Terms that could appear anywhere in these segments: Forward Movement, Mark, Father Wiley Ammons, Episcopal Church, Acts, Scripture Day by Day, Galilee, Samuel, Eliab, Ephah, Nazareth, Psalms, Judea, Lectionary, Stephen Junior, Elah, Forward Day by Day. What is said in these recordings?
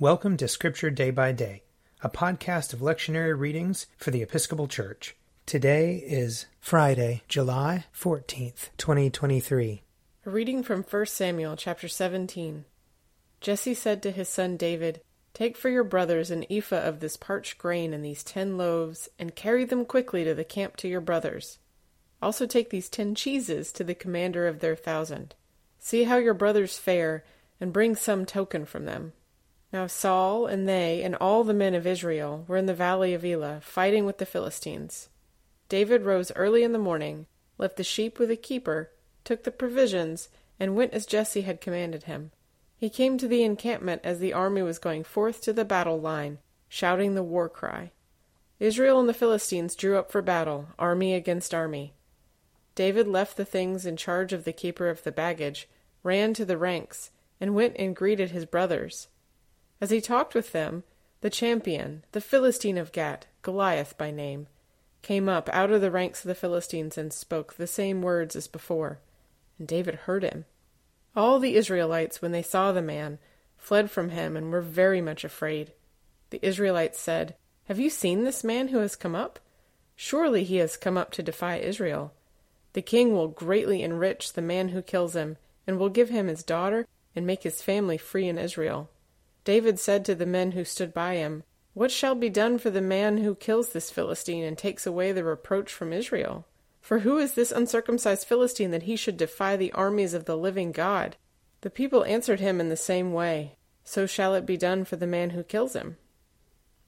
Welcome to Scripture Day by Day, a podcast of lectionary readings for the Episcopal Church. Today is Friday, July 14th, 2023. A reading from 1 Samuel chapter 17. Jesse said to his son David, "Take for your brothers an ephah of this parched grain and these 10 loaves, and carry them quickly to the camp to your brothers. Also take these 10 cheeses to the commander of their 1,000. See how your brothers fare, and bring some token from them." Now Saul and they and all the men of Israel were in the valley of Elah, fighting with the Philistines. David rose early in the morning, left the sheep with a keeper, took the provisions, and went as Jesse had commanded him. He came to the encampment as the army was going forth to the battle line, shouting the war cry. Israel and the Philistines drew up for battle, army against army. David left the things in charge of the keeper of the baggage, ran to the ranks, and went and greeted his brothers. As he talked with them, the champion, the Philistine of Gat, Goliath by name, came up out of the ranks of the Philistines and spoke the same words as before. And David heard him. All the Israelites, when they saw the man, fled from him and were very much afraid. The Israelites said, "Have you seen this man who has come up? Surely he has come up to defy Israel. The king will greatly enrich the man who kills him, and will give him his daughter and make his family free in Israel." David said to the men who stood by him, "What shall be done for the man who kills this Philistine and takes away the reproach from Israel? For who is this uncircumcised Philistine that he should defy the armies of the living God?" The people answered him in the same way, "So shall it be done for the man who kills him."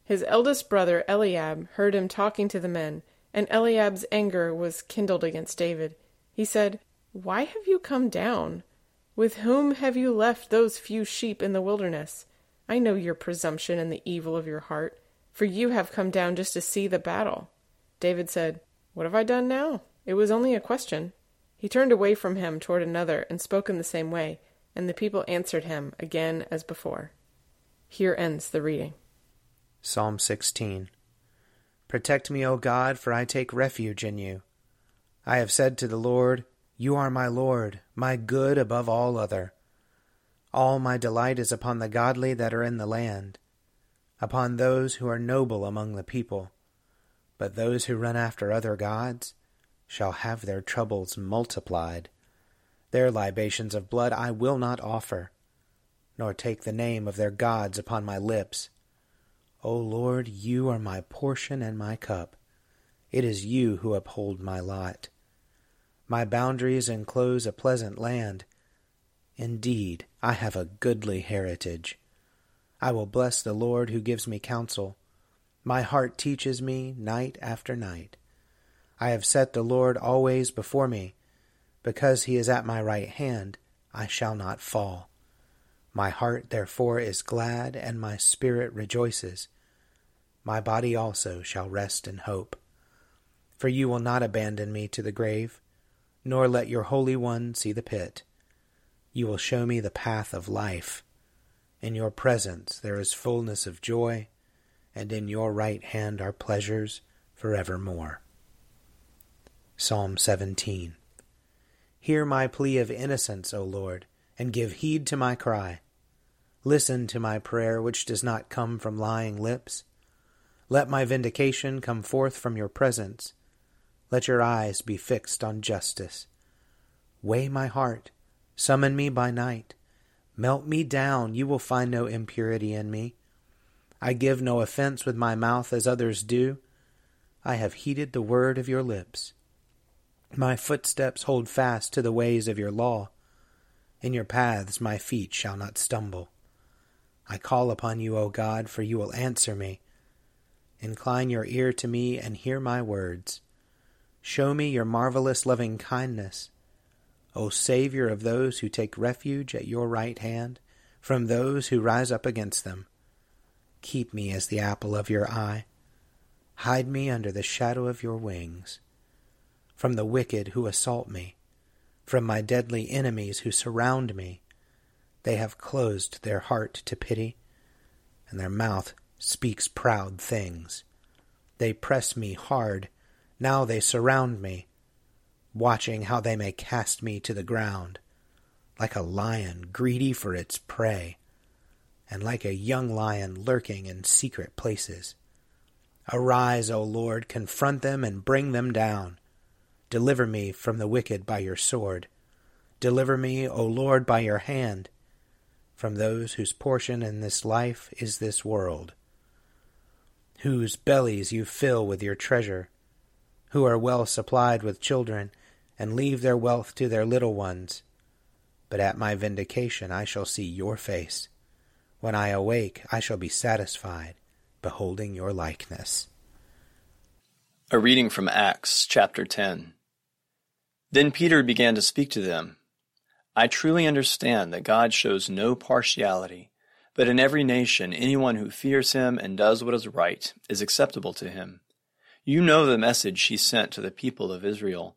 His eldest brother Eliab heard him talking to the men, and Eliab's anger was kindled against David. He said, "Why have you come down? With whom have you left those few sheep in the wilderness? I know your presumption and the evil of your heart, for you have come down just to see the battle." David said, "What have I done now? It was only a question." He turned away from him toward another and spoke in the same way, and the people answered him again as before. Here ends the reading. Psalm 16. Protect me, O God, for I take refuge in you. I have said to the Lord, "You are my Lord, my good above all other." All my delight is upon the godly that are in the land, upon those who are noble among the people. But those who run after other gods shall have their troubles multiplied. Their libations of blood I will not offer, nor take the name of their gods upon my lips. O Lord, you are my portion and my cup. It is you who uphold my lot. My boundaries enclose a pleasant land. Indeed, I have a goodly heritage. I will bless the Lord who gives me counsel. My heart teaches me night after night. I have set the Lord always before me. Because he is at my right hand, I shall not fall. My heart therefore is glad, and my spirit rejoices. My body also shall rest in hope. For you will not abandon me to the grave, nor let your Holy One see the pit. You will show me the path of life. In your presence there is fullness of joy, and in your right hand are pleasures forevermore. Psalm 17. Hear my plea of innocence, O Lord, and give heed to my cry. Listen to my prayer, which does not come from lying lips. Let my vindication come forth from your presence. Let your eyes be fixed on justice. Weigh my heart. Summon me by night. Melt me down, you will find no impurity in me. I give no offense with my mouth as others do. I have heeded the word of your lips. My footsteps hold fast to the ways of your law. In your paths my feet shall not stumble. I call upon you, O God, for you will answer me. Incline your ear to me and hear my words. Show me your marvelous loving kindness, O Savior of those who take refuge at your right hand, from those who rise up against them. Keep me as the apple of your eye. Hide me under the shadow of your wings. From the wicked who assault me, from my deadly enemies who surround me. They have closed their heart to pity, and their mouth speaks proud things. They press me hard, now they surround me, watching how they may cast me to the ground, like a lion greedy for its prey, and like a young lion lurking in secret places. Arise, O Lord, confront them and bring them down. Deliver me from the wicked by your sword. Deliver me, O Lord, by your hand, from those whose portion in this life is this world, whose bellies you fill with your treasure, who are well supplied with children, and leave their wealth to their little ones. But at my vindication I shall see your face. When I awake, I shall be satisfied, beholding your likeness. A reading from Acts chapter 10. Then Peter began to speak to them. I truly understand that God shows no partiality, but in every nation anyone who fears him and does what is right is acceptable to him. You know the message he sent to the people of Israel,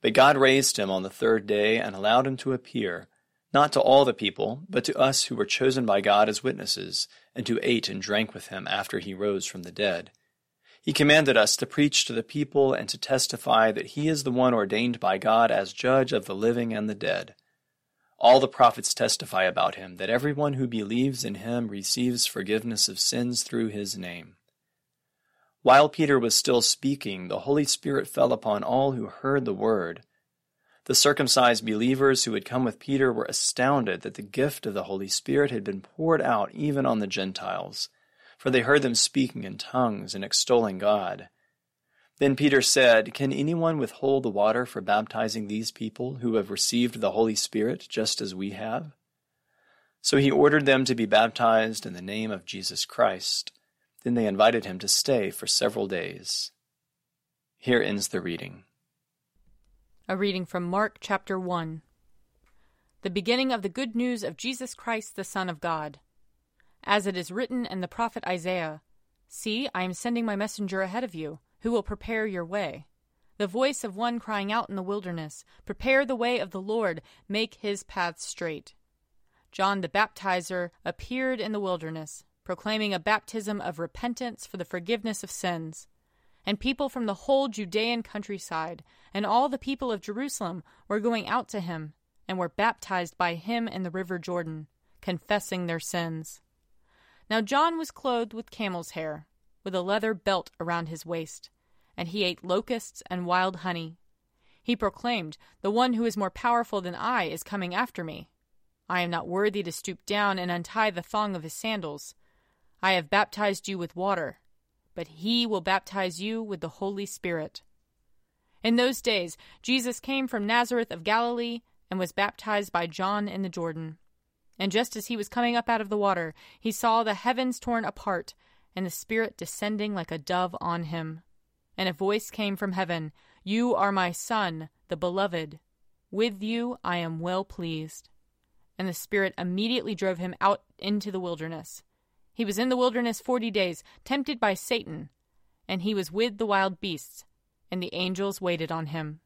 but God raised him on the third day and allowed him to appear, not to all the people, but to us who were chosen by God as witnesses, and who ate and drank with him after he rose from the dead. He commanded us to preach to the people and to testify that he is the one ordained by God as judge of the living and the dead. All the prophets testify about him, that everyone who believes in him receives forgiveness of sins through his name. While Peter was still speaking, the Holy Spirit fell upon all who heard the word. The circumcised believers who had come with Peter were astounded that the gift of the Holy Spirit had been poured out even on the Gentiles, for they heard them speaking in tongues and extolling God. Then Peter said, Can anyone withhold the water for baptizing these people who have received the Holy Spirit just as we have? So he ordered them to be baptized in the name of Jesus Christ. Then they invited him to stay for several days. Here ends the reading. A reading from Mark chapter 1. The beginning of the good news of Jesus Christ, the Son of God. As it is written in the prophet Isaiah, See, I am sending my messenger ahead of you, who will prepare your way. The voice of one crying out in the wilderness, Prepare the way of the Lord, make his path straight. John the Baptizer appeared in the wilderness, proclaiming a baptism of repentance for the forgiveness of sins. And people from the whole Judean countryside, and all the people of Jerusalem, were going out to him, and were baptized by him in the river Jordan, confessing their sins. Now John was clothed with camel's hair, with a leather belt around his waist, and he ate locusts and wild honey. He proclaimed, The one who is more powerful than I is coming after me. I am not worthy to stoop down and untie the thong of his sandals. I have baptized you with water, but he will baptize you with the Holy Spirit. In those days, Jesus came from Nazareth of Galilee and was baptized by John in the Jordan. And just as he was coming up out of the water, he saw the heavens torn apart and the Spirit descending like a dove on him. And a voice came from heaven, You are my Son, the Beloved. With you I am well pleased. And the Spirit immediately drove him out into the wilderness. He was in the wilderness 40 days, tempted by Satan, and he was with the wild beasts, and the angels waited on him.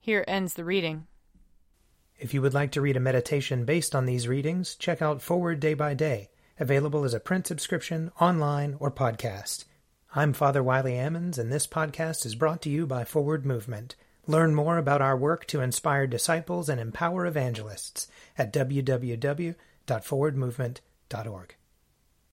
Here ends the reading. If you would like to read a meditation based on these readings, check out Forward Day by Day, available as a print subscription, online, or podcast. I'm Father Wiley Ammons, and this podcast is brought to you by Forward Movement. Learn more about our work to inspire disciples and empower evangelists at www.forwardmovement.org.